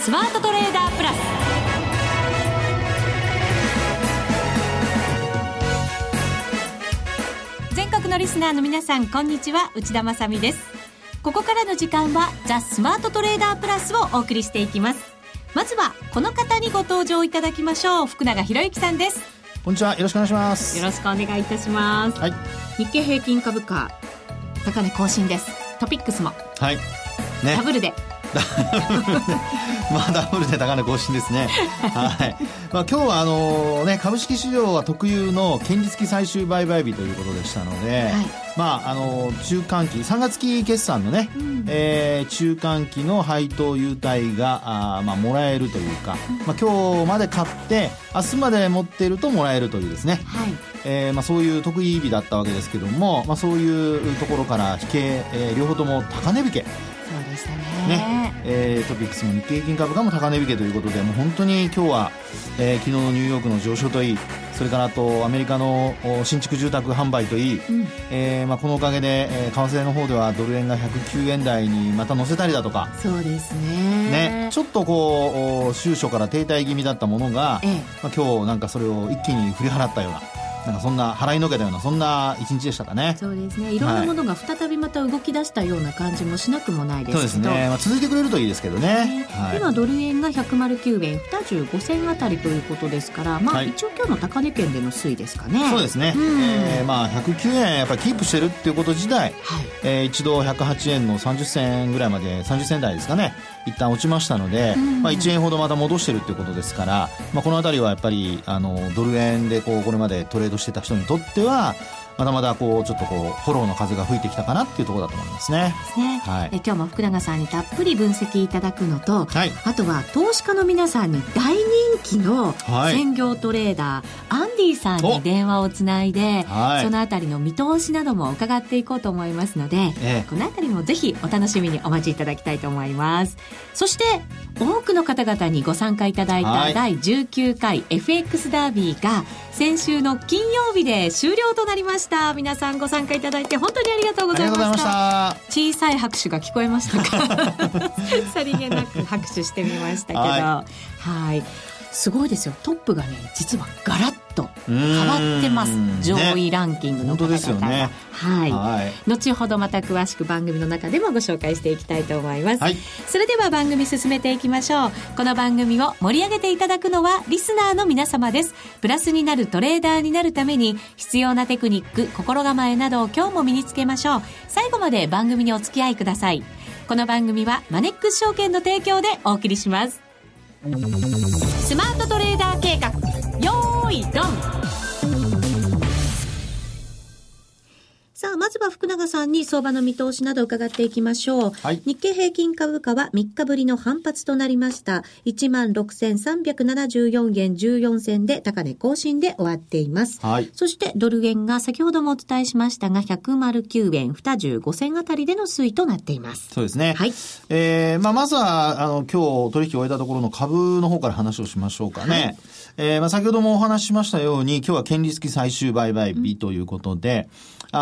スマートトレーダープラス。全国のリスナーの皆さん、こんにちは、内田まさみです。ここからの時間はザ・スマートトレーダープラスをお送りしていきます。まずはこの方にご登場いただきましょう。福永博之さんです。こんにちは、よろしくお願いします。よろしくお願いいたします、はい、日経平均株価高値更新です。トピックスも、はいね、ダブルでまあダブルで高値更新ですね、はいまあ、今日は株式市場は特有の堅実期最終売買日ということでしたので、はいまあ、中間期3月期決算のね、うん中間期の配当優待がもらえるというか、まあ、今日まで買って明日まで持っているともらえるというですね、はいそういう得意日だったわけですけども、まあ、そういうところから引け、両方とも高値引けそうでしたね。トピックスも日経平均株価も高値引けということで、もう本当に今日は、昨日のニューヨークの上昇といい、それからあとアメリカの新築住宅販売といい、うんこのおかげで、為替の方ではドル円が109円台にまた乗せたりだとか、そうですね。ね、ちょっとこう収書から停滞気味だったものが、今日なんかそれを一気に振り払ったような。なんかそんな払いのけたようなそんな一日でしたかね。そうですね、いろんなものが再びまた動き出したような感じもしなくもないですけど、そうですね、まあ、続いてくれるといいですけどね、はい、今ドル円が109円25銭あたりということですから、まあ、一応今日の高値圏での推移ですかね、はい、そうですね、まあ、109円やっぱりキープしてるっていうこと自体、はい一度108円の30銭ぐらいまで30銭台ですかね一旦落ちましたので、まあ、1円ほどまた戻してるっていうことですから、まあ、このあたりはやっぱりドル円でこれまでトレードしてた人にとってはまだまだちょっとフォローの風が吹いてきたかなっていうところだと思いますね。ですね、はい、今日も福永さんにたっぷり分析いただくのと、はい、あとは投資家の皆さんに大人気の専業トレーダー、はい、アンディさんに電話をつないで、はい、そのあたりの見通しなども伺っていこうと思いますので、このあたりもぜひお楽しみにお待ちいただきたいと思います。そして多くの方々にご参加いただいた第19回 FX ダービーが先週の金曜日で終了となりました。皆さんご参加いただいて本当にありがとうございました。小さい拍手が聞こえましたかさりげなく拍手してみましたけど、はい、すごいですよ。トップがね、実はガラッと変わってます、ね、上位ランキングの方々が、本当ですよね、はいはい、後ほどまた詳しく番組の中でもご紹介していきたいと思います、はい、それでは番組進めていきましょう。この番組を盛り上げていただくのはリスナーの皆様です。プラスになるトレーダーになるために必要なテクニック、心構えなどを今日も身につけましょう。最後まで番組にお付き合いください。この番組はマネックス証券の提供でお送りします。スマートトレーダー計画、よーいドン。さあ、まずは福永さんに相場の見通しなどを伺っていきましょう、はい、日経平均株価は3日ぶりの反発となりました。 16,374 円14銭で高値更新で終わっています、はい、そしてドル円が先ほどもお伝えしましたが109円25銭あたりでの推移となっています。そうですね、はいまずは今日取引を終えたところの株の方から話をしましょうかね、はい先ほどもお話ししましたように今日は権利付き最終売買日ということで、株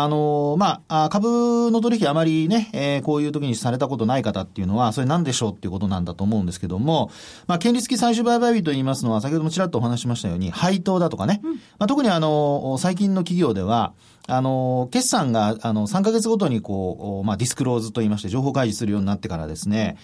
の取引あまりね、こういう時にされたことない方っていうのはそれなんでしょうっていうことなんだと思うんですけども、まあ、権利付き最終売買日と言いますのは先ほどもちらっとお話しましたように配当だとかね、特に最近の企業では決算が3ヶ月ごとにディスクローズといいまして情報開示するようになってからですね、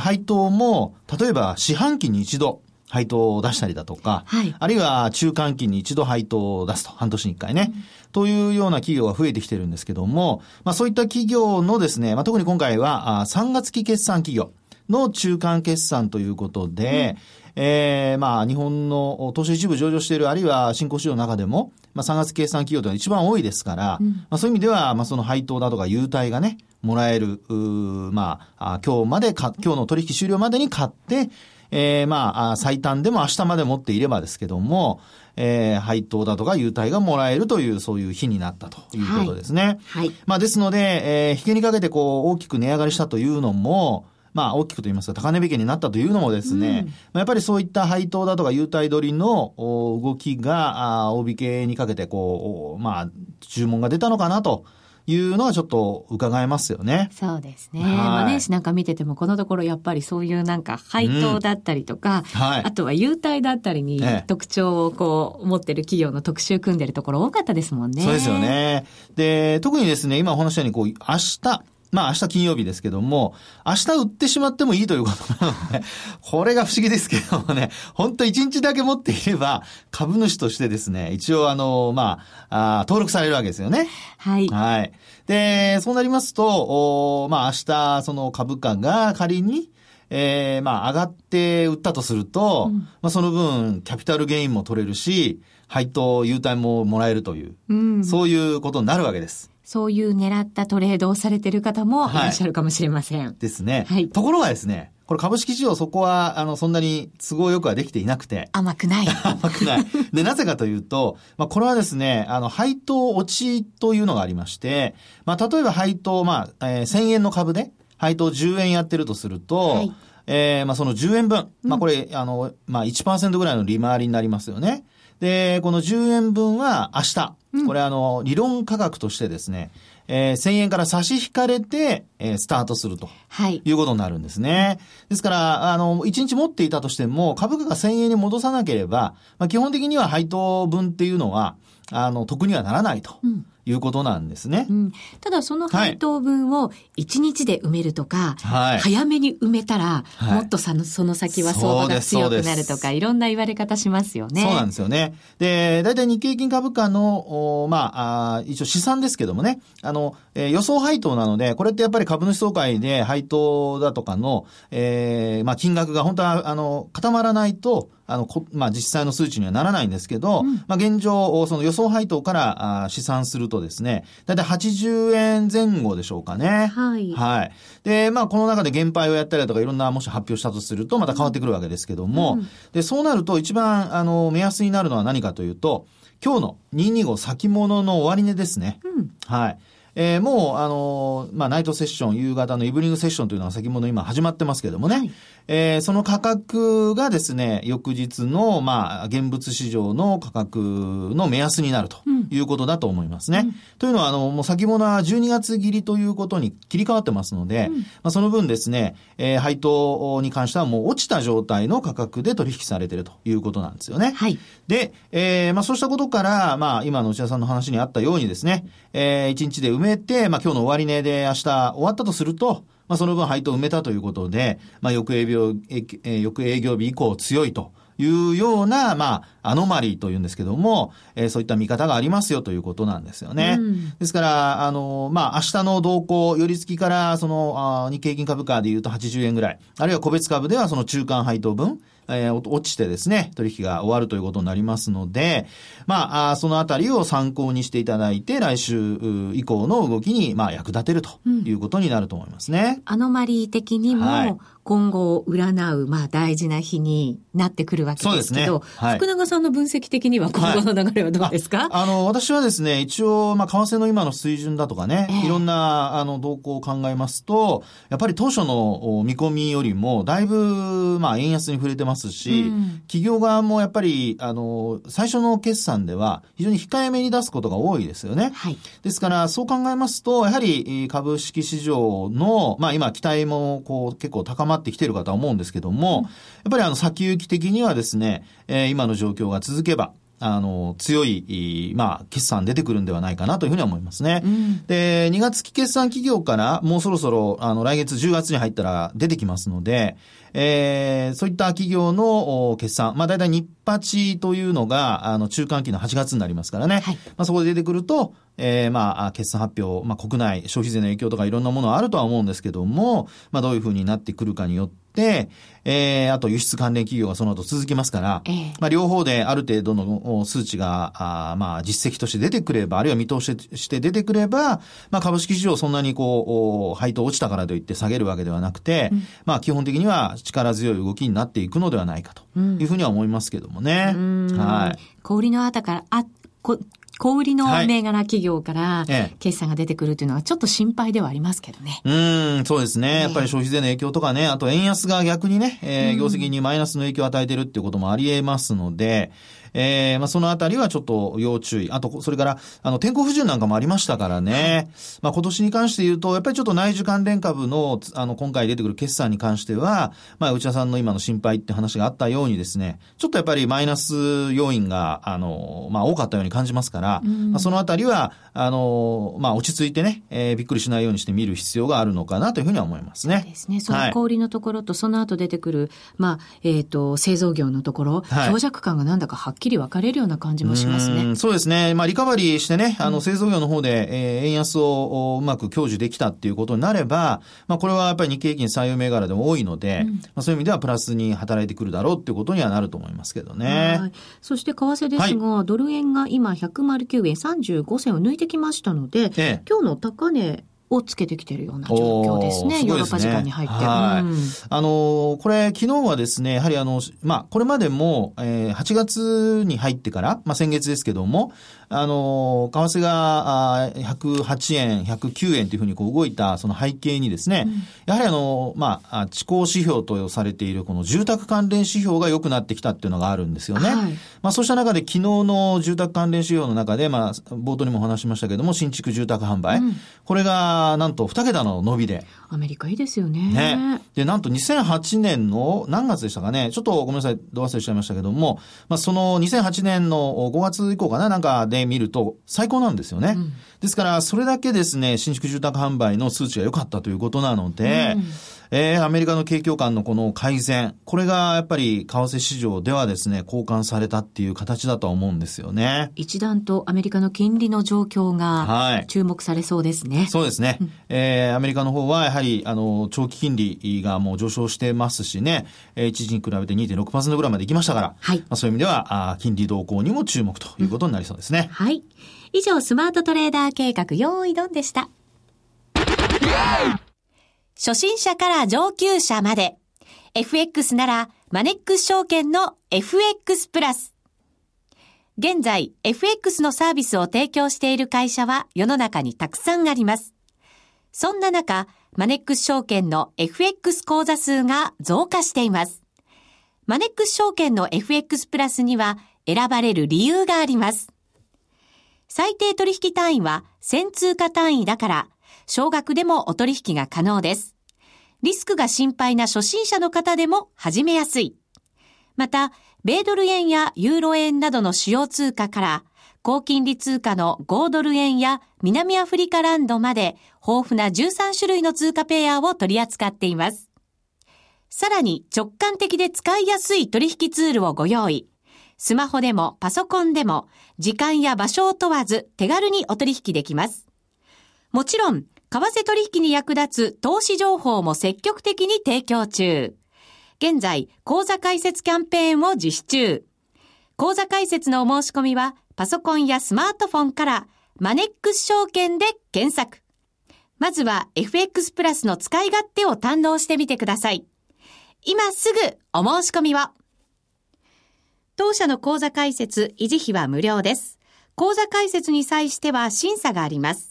配当も例えば四半期に一度配当を出したりだとか、はい、あるいは中間期に一度配当を出すと、半年に一回ね、というような企業が増えてきてるんですけども、まあそういった企業のですね、まあ特に今回は3月期決算企業の中間決算ということで、日本の東証一部上場しているあるいは新興市場の中でも、まあ3月期決算企業というのが一番多いですから、まあそういう意味では、まあその配当だとか優待がね、もらえる、今日の取引終了までに買って、最短でも明日まで持っていればですけども、配当だとか優待がもらえるというそういう日になったということですね。はいはい、ですので、引けにかけて大きく値上がりしたというのも、大きくと言いますか高値引けになったというのもですね、やっぱりそういった配当だとか優待取りの動きが大引けにかけて注文が出たのかなと。いうのはちょっと伺えますよね。そうですね。まあ、年始なんか見ててもこのところやっぱりそういうなんか配当だったりとか、あとは優待だったりに特徴をこう持ってる企業の特集組んでるところ多かったですもんね。そうですよね。で、特にですね、今お話したようにこう明日、まあ明日金曜日ですけども、明日売ってしまってもいいということなので、これが不思議ですけどもね、本当一日だけ持っていれば、株主としてですね、一応まあ、登録されるわけですよね。はい。はい。で、そうなりますと、まあ明日、その株価が仮に、まあ上がって売ったとすると、まあその分、キャピタルゲインも取れるし、配当、優待ももらえるという、そういうことになるわけです。そういう狙ったトレードをされている方もいらっしゃるかもしれません。はい、ですね、はい。ところがですね、これ株式市場そこは、そんなに都合よくはできていなくて。甘くない。甘くない。で、なぜかというと、まあ、これはですね、配当落ちというのがありまして、まあ、例えば配当、まあ、1000円の株で、配当10円やってるとすると、はい、まあ、その10円分、まあ、これ、まあ、1% ぐらいの利回りになりますよね。で、この10円分は明日、これ理論価格としてですね、1000円から差し引かれて、スタートすると、いうことになるんですね。ですから、1日持っていたとしても、株価が1000円に戻さなければ、まあ、基本的には配当分っていうのは、得にはならないと。いうことなんですね。ただその配当分を1日で埋めるとか、早めに埋めたら、もっとその先は相場が強くなるとか、いろんな言われ方しますよね。そうなんですよね。で、大体日経平均株価の、まあ、一応試算ですけどもね、予想配当なので、これってやっぱり株主総会で配当だとかの、まあ、金額が本当は、固まらないと、まあ、実際の数値にはならないんですけど、まあ、現状、その予想配当から試算するとですね、だいたい80円前後でしょうかね。はい。はい。で、まあ、この中で減配をやったりだとか、いろんな、もし発表したとすると、また変わってくるわけですけども、で、そうなると、一番、目安になるのは何かというと、今日の225先物の終値ですね。はい。もう、まあ、ナイトセッション、夕方のイブニングセッションというのは先ほど今始まってますけどもね、その価格がですね、翌日の、まあ、現物市場の価格の目安になるということだと思いますね。というのは、もう先物は12月切りということに切り替わってますので、まあ、その分ですね、配当に関してはもう落ちた状態の価格で取引されているということなんですよね。はい。で、まあ、そうしたことから、まあ、今の内田さんの話にあったようにですね、1日で埋めて、まあ、今日の終値で明日終わったとすると、まあ、その分配当埋めたということで、まあ、翌営業日以降強いというような、まあ、アノマリーというんですけども、そういった見方がありますよということなんですよね。ですから、まあ、明日の動向、寄り付きから、日経平均株価でいうと80円ぐらい、あるいは個別株ではその中間配当分、落ちてですね、取引が終わるということになりますので、まあ、そのあたりを参考にしていただいて、来週以降の動きに、まあ、役立てるということになると思いますね。アノマリー的にも、今後を占う、まあ、大事な日になってくるわけですけど、福永さんの分析的には今後の流れはどうですか？私はですね、一応、まあ、為替の今の水準だとかね、いろんな、動向を考えますと、やっぱり当初の見込みよりも、だいぶ、まあ、円安に触れてますし、企業側もやっぱり最初の決算では非常に控えめに出すことが多いですよね。ですからそう考えますとやはり株式市場の、まあ、今期待もこう結構高まってきているかとは思うんですけども、やっぱり先行き的にはですね、今の状況が続けば強い、まあ、決算出てくるんではないかなというふうには思いますね。で、2月期決算企業からもうそろそろ、来月10月に入ったら出てきますので、そういった企業の決算、まあ、だいたい日八というのが、中間期の8月になりますからね。まあ、そこで出てくると、まあ、決算発表、まあ、国内消費税の影響とかいろんなものはあるとは思うんですけども、まあ、どういうふうになってくるかによって、あと輸出関連企業がその後続きますから、まあ、両方である程度の数値がまあ、実績として出てくれば、あるいは見通しとして出てくれば、まあ、株式市場そんなにこう配当落ちたからといって下げるわけではなくて、まあ、基本的には力強い動きになっていくのではないかというふうには思いますけどもね。小売りの後から小売りの銘柄企業から決算が出てくるというのはちょっと心配ではありますけどね。そうですね。やっぱり消費税の影響とかね、あと円安が逆にね、業績にマイナスの影響を与えているっていうこともあり得ますので、そのあたりはちょっと要注意。あと、それから、天候不順なんかもありましたからね。今年に関して言うと、やっぱりちょっと内需関連株の、今回出てくる決算に関しては、内田さんの今の心配って話があったようにですね、ちょっとやっぱりマイナス要因が、多かったように感じますから、そのあたりは、落ち着いてね、びっくりしないようにして見る必要があるのかなというふうには思いますね。そうですね。その小売りのところと、その後出てくる、製造業のところ、強弱感がなんだかはっきり分かれるような感じもしますね。そうですね。リカバリーしてね、製造業の方で、円安をうまく享受できたっていうことになれば、これはやっぱり日経平均採用銘柄でも多いので、そういう意味ではプラスに働いてくるだろうっていうことにはなると思いますけどね。はい。そして為替ですが、ドル円が今109円35銭を抜いてきましたので、今日の高値をつけてきているような状況ですね。ヨーロッパ時間に入って。これ昨日はですね、やはりこれまでも、8月に入ってから、先月ですけども、為替が108円、109円というふうに動いたその背景にですね、やはり地高指標とされているこの住宅関連指標が良くなってきたっていうのがあるんですよね。はい、そうした中で昨日の住宅関連指標の中で、冒頭にもお話しましたけども、新築住宅販売。これがなんと2桁の伸びで。アメリカいいですよね。で、なんと2008年の何月でしたかね。ちょっとごめんなさい、ど忘れしちゃいましたけども、その2008年の5月以降かな、なんかで見ると最高なんですよね。ですからそれだけですね、新築住宅販売の数値が良かったということなので、アメリカの景況感のこの改善、これがやっぱり為替市場ではですね、好感されたっていう形だとは思うんですよね。一段とアメリカの金利の状況が注目されそうですね。そうですね。アメリカの方はやはり長期金利がもう上昇してますしね、一時に比べて 2.6% ぐらいまでいきましたから、そういう意味では金利動向にも注目ということになりそうですね。はい。以上、スマートトレーダー計画よーいどんでした。初心者から上級者まで FX ならマネックス証券の FX プラス。現在 FX のサービスを提供している会社は世の中にたくさんあります。そんな中、マネックス証券の FX 口座数が増加しています。マネックス証券の FX プラスには選ばれる理由があります。最低取引単位は1000通貨単位だから少額でもお取引が可能です。リスクが心配な初心者の方でも始めやすい。また、米ドル円やユーロ円などの主要通貨から、高金利通貨の豪ドル円や南アフリカランドまで豊富な13種類の通貨ペアを取り扱っています。さらに直感的で使いやすい取引ツールをご用意。スマホでもパソコンでも時間や場所を問わず手軽にお取引できます。もちろん、為替取引に役立つ投資情報も積極的に提供中。現在、口座開設キャンペーンを実施中。口座開設のお申し込みは、パソコンやスマートフォンから、マネックス証券で検索。まずは、FX プラスの使い勝手を堪能してみてください。今すぐお申し込みを。当社の口座開設、維持費は無料です。口座開設に際しては審査があります。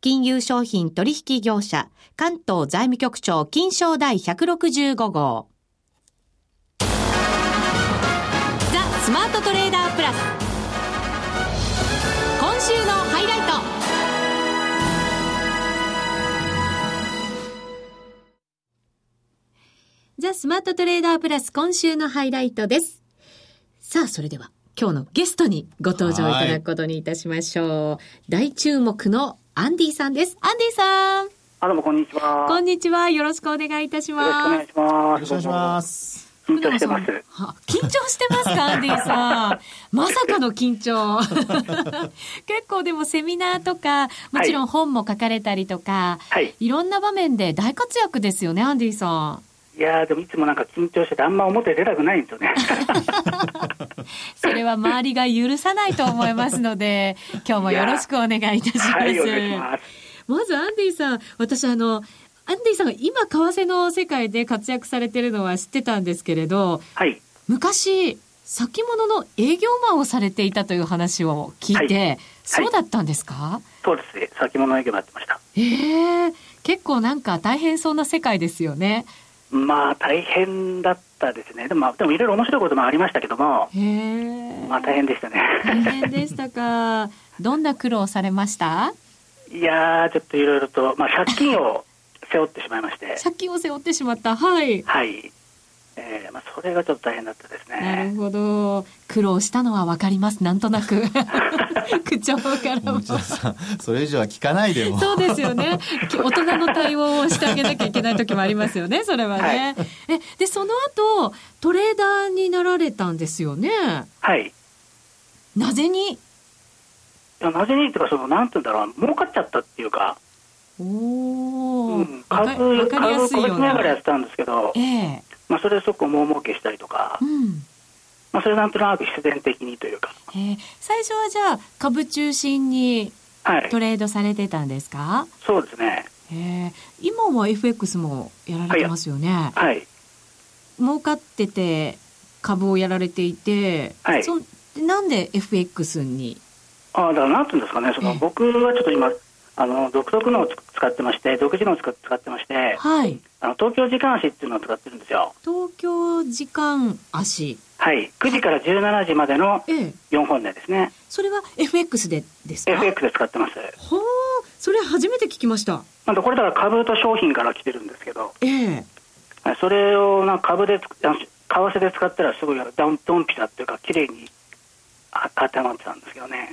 金融商品取引業者関東財務局長金賞第165号ザ・スマートトレーダープラス、今週のハイライト。ザ・スマートトレーダープラス、今週のハイライトです。さあ、それでは今日のゲストにご登場いただくことにいたしましょう。大注目のアンディさんです。アンディさん。どうもこんにちは。こんにちは。よろしくお願いいたします。よろしくお願いします。緊張してます。緊張してますか、アンディさん。まさかの緊張。結構でもセミナーとか、もちろん本も書かれたりとか、いろんな場面で大活躍ですよね、アンディさん。いやー、でもいつもなんか緊張しててあんま表出たくないんですよね。それは周りが許さないと思いますので今日もよろしくお願いいたします。はい、お願いします。まずアンディさん、私アンディさんが今為替の世界で活躍されているのは知ってたんですけれど、はい、昔先物の営業マンをされていたという話を聞いて、はい、そうだったんですか？はい、そうですね、先物営業マンやってました。結構なんか大変そうな世界ですよね。まあ大変だったですね。でもいろいろ面白いこともありましたけども、まあ大変でしたね。大変でしたか。どんな苦労されました？いやー、ちょっといろいろと、借金を背負ってしまいまして借金を背負ってしまった。はい、はい。それがちょっと大変だったですね。なるほど、苦労したのは分かります。なんとなく口調からもそれ以上は聞かないでもそうですよね。大人の対応をしてあげなきゃいけない時もありますよね。それはね、はい、でその後トレーダーになられたんですよね。はい。なぜにっていうか、なんて言うんだろう、儲かっちゃったっていうか、株をこびしながらやってたんですけど、それでそこをもう儲けしたりとか、それなんとなく必然的にというか。最初はじゃあ株中心にトレードされてたんですか？はい、そうですね。今は FX もやられてますよね。はい、はい、儲かってて株をやられていて、はい、なんで FX に？だからなんていうんですかね、僕はちょっと今独特のを使ってまして、独自のを使ってまして、はい、東京時間足っていうのを使ってるんですよ。東京時間足。はい、9時から17時までの4本でですね。それは FX でですか？ FX で使ってます。ほー、それ初めて聞きました。なんかこれだから株と商品から来てるんですけど、それをなんか為替で使ったらすごいドンピシャっていうか綺麗に固まってたんですけどね。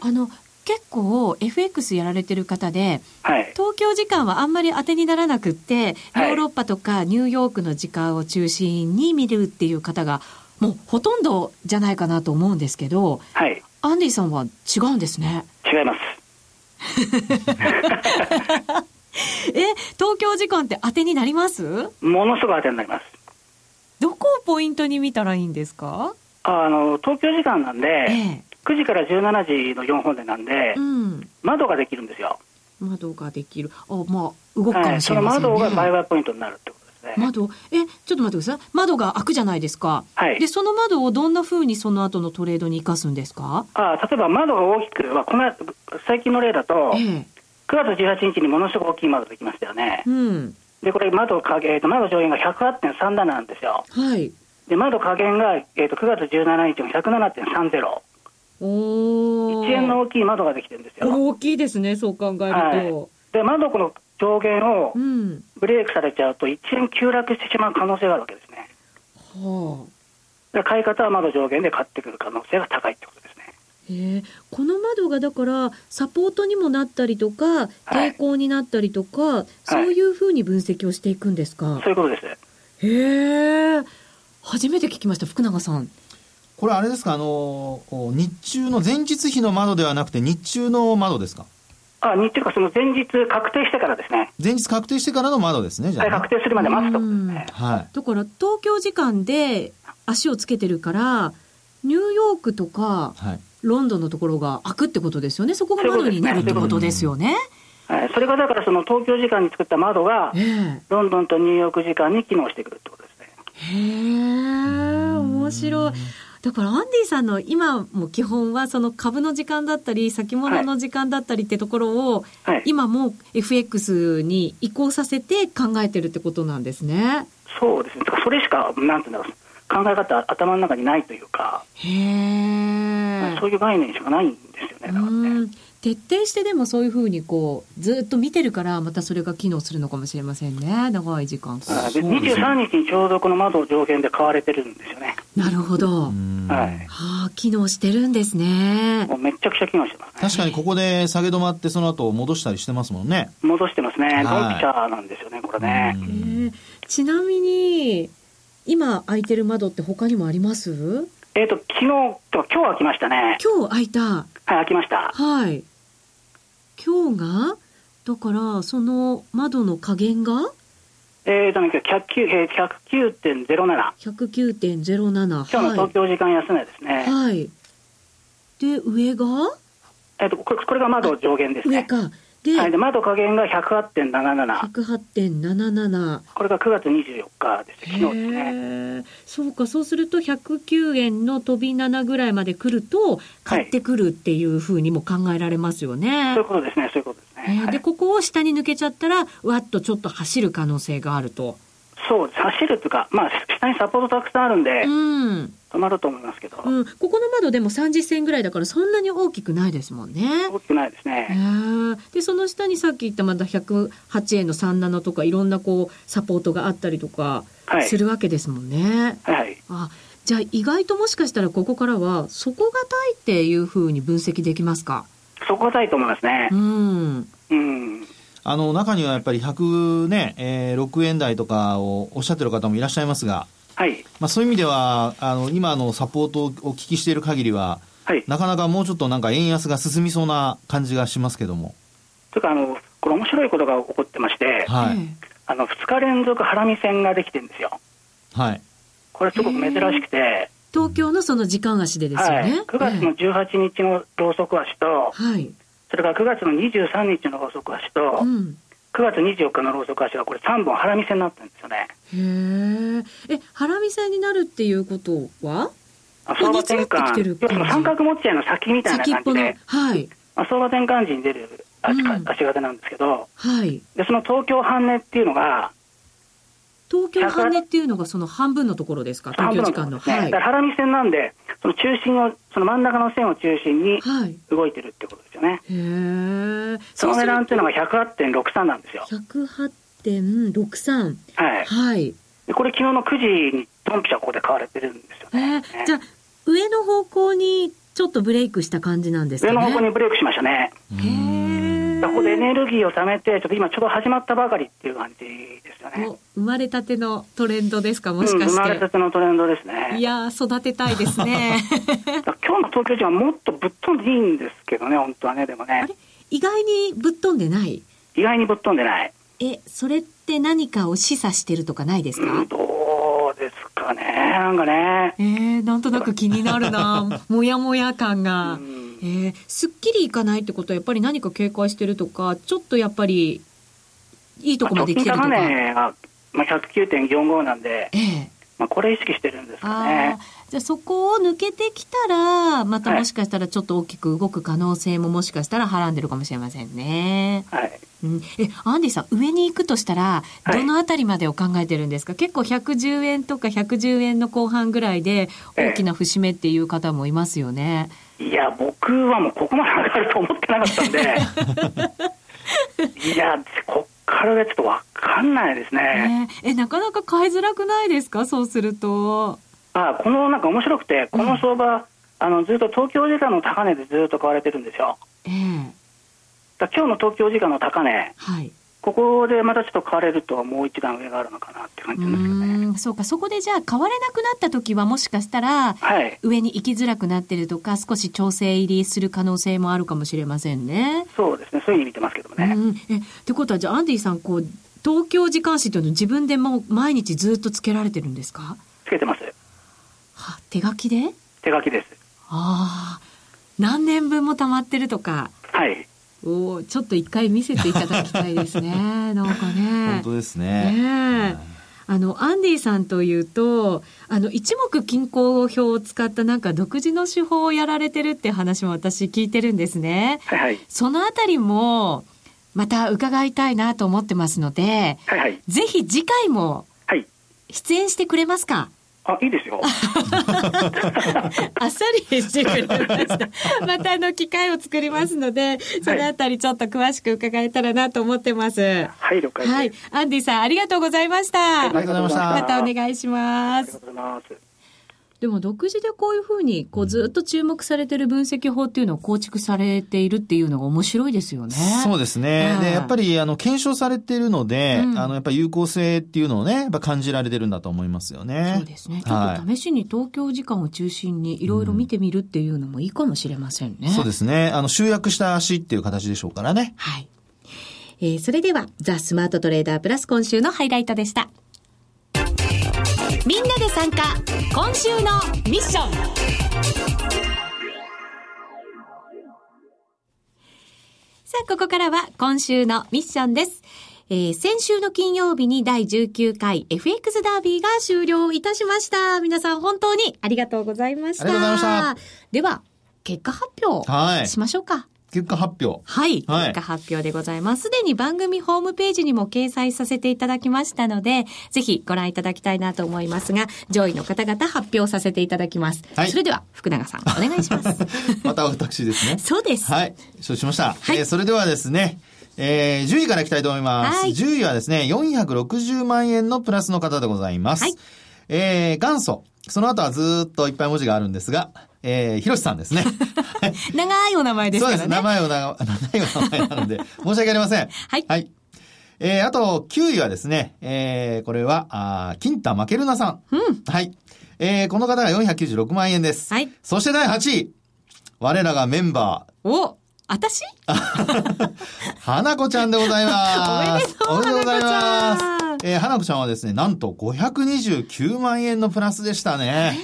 結構 FX やられてる方で、はい、東京時間はあんまり当てにならなくって、はい、ヨーロッパとかニューヨークの時間を中心に見るっていう方がもうほとんどじゃないかなと思うんですけど、はい、アンディさんは違うんですね。違います。東京時間って当てになります？ものすごい当てになります。どこをポイントに見たらいいんですか？東京時間なんで、9時から17時の4本でなんで、窓ができるんですよ。窓ができる。動くかもしれませんね。その窓が売買ポイントになるってことですね。窓、ちょっと待ってください。窓が開くじゃないですか。はい。で、その窓をどんな風にその後のトレードに生かすんですか？例えば窓が大きく、最近の例だと、9月18日にものすごく大きい窓ができましたよね。で、これ窓上限が 108.37 なんですよ。はい。で、窓下限が、9月17日の 107.30。1円の大きい窓ができてるんですよ。大きいですね、そう考えると。はい、で窓の上限をブレークされちゃうと1円急落してしまう可能性があるわけですね。で買い方は窓上限で買ってくる可能性が高いってことですね。この窓がだからサポートにもなったりとか抵抗になったりとか、そういうふうに分析をしていくんですか？そういうことです。初めて聞きました、福永さん。これあれですか、日中の前日比の窓ではなくて日中の窓ですか？日中か、その前日確定してからですね。前日確定してからの窓ですね。じゃあ、確定するまで待つとこですね。だから東京時間で足をつけてるからニューヨークとか、ロンドンのところが開くってことですよね。そこが窓になるってことですよね。それがだからその東京時間に作った窓が、ロンドンとニューヨーク時間に機能してくるってことですね。面白い。だからアンディさんの今も基本はその株の時間だったり先物の時間だったりってところを今も FX に移行させて考えてるってことなんですね。そうですね。それしかなんていうんだろう、考え方頭の中にないというか、そういう概念しかないんですよね。だからね、徹底してでもそういうふうにこうずっと見てるからまたそれが機能するのかもしれませんね。長い時間。23日にちょうどこの窓上限で買われてるんですよね。なるほど。機能してるんですね。もうめちゃくちゃ機能してますね。確かにここで下げ止まってその後戻したりしてますもんね。戻してますね。ドンピシャなんですよね、これね。ちなみに今開いてる窓って他にもあります？昨日と今日開きましたね。今日開いた。はい、開きました。はい。今日がだからその窓の下限が109.07 109.07 今日の東京時間安値ですね。はい。で上が、これが窓上限ですね。上か。で、はい、で窓下限が 108.77 108.77 これが9月24日です。昨日ですね。そうか。そうすると109円の飛び7ぐらいまで来ると買ってくるっていうふうにも考えられますよね。はい、そういうことですね。そういうことですね。でここを下に抜けちゃったらわっとちょっと走る可能性があると。そう、走るというか、まあ、下にサポートたくさんあるんで、うん、止まると思いますけど、うん、ここの窓でも30銭ぐらいだからそんなに大きくないですもんね。大きくないですね。でその下にさっき言ったまた108円の37とかいろんなこうサポートがあったりとかするわけですもんね。はいはい。あ、じゃあ意外ともしかしたらここからは底堅いっていうふうに分析できますか。底堅いと思いますね。うん、うん、中にはやっぱり100、ねえー、6円台とかをおっしゃってる方もいらっしゃいますが、はい、まあ、そういう意味では今のサポートをお聞きしている限りは、はい、なかなかもうちょっとなんか円安が進みそうな感じがしますけども。というかこれ面白いことが起こってまして、はい、2日連続ハラミ線ができてるんですよ。はい、これすごく珍しくて、東京のその時間足でですよね。はい、9月の18日のロウソク足と、はい、それから9月の23日のロウソク足と、うん、9月24日のロウソク足がこれ3本ハラミ線になったんですよね。へえ。ハラミ線になるっていうことは相場転換、三角持ち合いの先みたいな感じで、はい、まあ、相場転換時に出る 足型なんですけど、うん、はい、でその東京半値っていうのが、東京半値っていうのがその半分のところですか。東京時間の半分の、ね、はい、だからハラミ線なんでその中心を、その真ん中の線を中心に動いてるってことですよね。はい、へえ。その値段っていうのが 108.63 なんですよ。 108.63。 はい、はい、でこれ昨日の9時にドンピシャここで買われてるんですよね。じゃあ上の方向にちょっとブレイクした感じなんですかね。上の方向にブレイクしましたね。へえ。ここでエネルギーを貯めて、ちょっと今ちょうど始まったばかりっていう感じですよね。生まれたてのトレンドですか、もしかして。生まれたてのトレンドですね。いや育てたいですね。今日の東京時間もっとぶっ飛んでいいんですけどね、本当はね。でもね、あれ意外にぶっ飛んでない。意外にぶっ飛んでない。それって何かを示唆してるとかないですか。どうですかね。なんかね、なんとなく気になるな。もやもや感が、すっきりいかないってことはやっぱり何か警戒してるとか、ちょっとやっぱりいいとこまで来てるとか。直近高値が、まあ、109.45 なんで、まあ、これ意識してるんですかね。じゃあそこを抜けてきたらまたもしかしたらちょっと大きく動く可能性ももしかしたらはらんでるかもしれませんね。はい、うん、アンディさん、上に行くとしたらどのあたりまでを考えてるんですか。はい、結構110円とか110円の後半ぐらいで大きな節目っていう方もいますよね。いや僕はもうここまで上がると思ってなかったんでいやこっからがちょっと分かんないですね。なかなか買いづらくないですか、そうすると。このなんか面白くて、この相場、ずっと東京時間の高値でずっと買われてるんですよ。だ今日の東京時間の高値、はい、ここでまたちょっと買われるともう一段上があるのかなって感じなんですけどね。そうか。そこでじゃあ買われなくなった時はもしかしたら、はい、上に行きづらくなってるとか少し調整入りする可能性もあるかもしれませんね。そうですね、そういうふうに見てますけどもね。ってことはじゃあアンディさん、こう東京時間指というのを自分でも毎日ずっとつけられてるんですか。つけてます。手書きで？手書きです。何年分もたまってるとか。はい。ちょっと一回見せていただきたいですね。なんかね。本当ですね。アンディさんというと一目均衡表を使ったなんか独自の手法をやられてるって話も私聞いてるんですね。はいはい。そのあたりもまた伺いたいなと思ってますので、はいはい、ぜひ次回も出演してくれますか。いいですよ。あっさりしてくれました。また機会を作りますので、そのあたりちょっと詳しく伺えたらなと思ってます。はい、了解です。はい、アンディさん、ありがとうございました。ありがとうございました。またお願いします。ありがとうございます。でも独自でこういうふうにこうずっと注目されている分析法っていうのを構築されているっていうのが面白いですよね。そうですね。でやっぱり検証されているので、やっぱり有効性っていうのをね、やっぱ感じられてるんだと思いますよね。そうですね。ちょっと試しに東京時間を中心にいろいろ見てみるっていうのもいいかもしれませんね。そうですね。集約した足っていう形でしょうからね。はい。それではザ・スマートトレーダープラス今週のハイライトでした。みんなで参加、今週のミッション。さあ、ここからは今週のミッションです。先週の金曜日に第19回 FX ダービーが終了いたしました。皆さん本当にありがとうございました。ありがとうございました。では、結果発表しましょうか。結果発表。はい。結果発表でございます。すでに番組ホームページにも掲載させていただきましたので、ぜひご覧いただきたいなと思いますが、上位の方々発表させていただきます。はい、それでは、福永さん、お願いします。また私ですね。そうです。はい。承知しました。はい、それではですね、10位からいきたいと思います。はい、10位はですね、460万円のプラスの方でございます。はい、元祖。その後はずっといっぱい文字があるんですが、ひろしさんですね。長いお名前ですからね。そうです。長いお名前なので、申し訳ありません。はい。はい。あと9位はですね、これは、金太負けるなさん。うん。はい。この方が496万円です。はい。そして第8位。我らがメンバー。お私花子ちゃんでございます。おめでとうございます。花子ちゃんはですね、なんと529万円のプラスでしたね。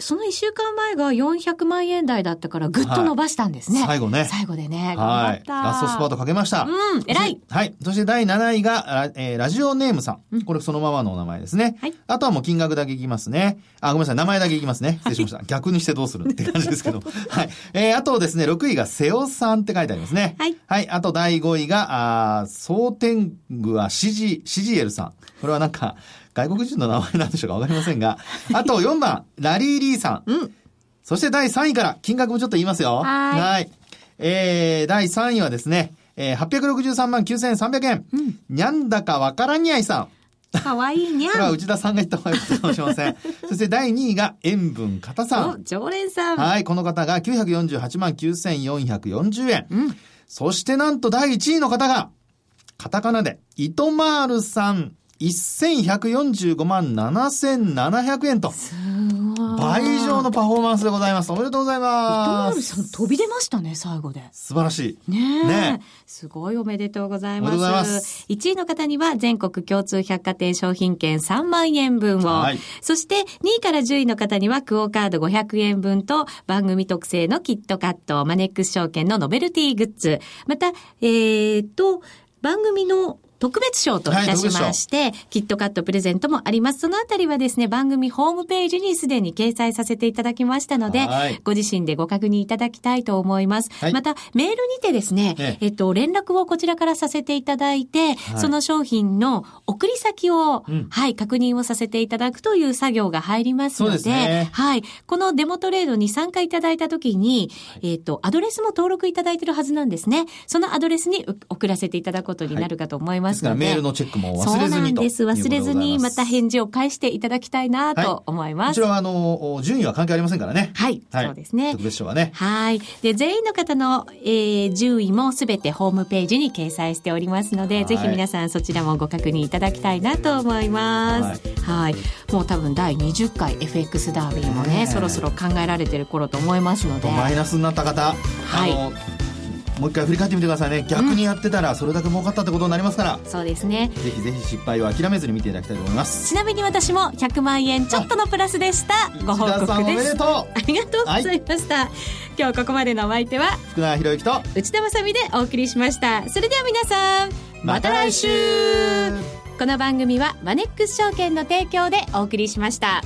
その1週間前が400万円台だったからぐっと伸ばしたんですね。はい、最後ね。最後でね。はい。ラストスパートかけました。うん、偉い。はい。そして第7位が、ラジオネームさん。これそのままのお名前ですね。はい。あとはもう金額だけいきますね。あ、ごめんなさい。名前だけいきますね。失礼しました。逆にしてどうするって感じですけど。はい。あとですね、6位が瀬尾さん。3って書いてありますね。はい。はい。あと第5位が、総天狗はシジエルさん。これはなんか、外国人の名前なんでしょうかわかりませんが。あと4番、ラリーリーさん。うん。そして第3位から、金額もちょっと言いますよ。はい。第3位はですね、863万9300円。うん。にゃんだかわからにゃいさん。かわいいにゃん。これは内田さんが言った方がいいかもしれません。そして第2位が塩分片さん。お、常連さん。はい、この方が948万9440円。うん。そしてなんと第1位の方が、カタカナで、糸マールさん、1145万7700円と。すごい。倍以上のパフォーマンスでございます。おめでとうございます。糸マールさん飛び出ましたね、最後で。素晴らしい。ねえ。すごいおめでとうございます。1位の方には全国共通百貨店商品券3万円分を、はい、そして2位から10位の方にはクオカード500円分と番組特製のキットカット、マネックス証券のノベルティグッズ、また番組の特別賞といたしまして、はい、キットカットプレゼントもあります。そのあたりはですね、番組ホームページにすでに掲載させていただきましたので、ご自身でご確認いただきたいと思います。はい、また、メールにてですね、連絡をこちらからさせていただいて、その商品の送り先を、はい、確認をさせていただくという作業が入りますので、はい、このデモトレードに参加いただいたときに、アドレスも登録いただいているはずなんですね。そのアドレスに送らせていただくことになるかと思います。ですからメールのチェックも忘れずにと。そうなんです。忘れずにまた返事を返していただきたいなと思います。こちらは順位は関係ありませんからね。はい。はい、そうですね。特別賞はね。はい。で、全員の方の、順位もすべてホームページに掲載しておりますので、ぜひ皆さんそちらもご確認いただきたいなと思います。はい。もう多分第20回 FX ダービーもね、そろそろ考えられてる頃と思いますので。マイナスになった方。はい。もう一回振り返ってみてくださいね。逆にやってたらそれだけ儲かったってことになりますから、そうですね。ぜひぜひ失敗を諦めずに見ていただきたいと思います。ちなみに私も100万円ちょっとのプラスでした。ご報告です。内田さんおめでとう。ありがとうございました、はい、今日ここまでのお相手は福永博之と内田まさみでお送りしました。それでは皆さんまた来週。この番組はマネックス証券の提供でお送りしました。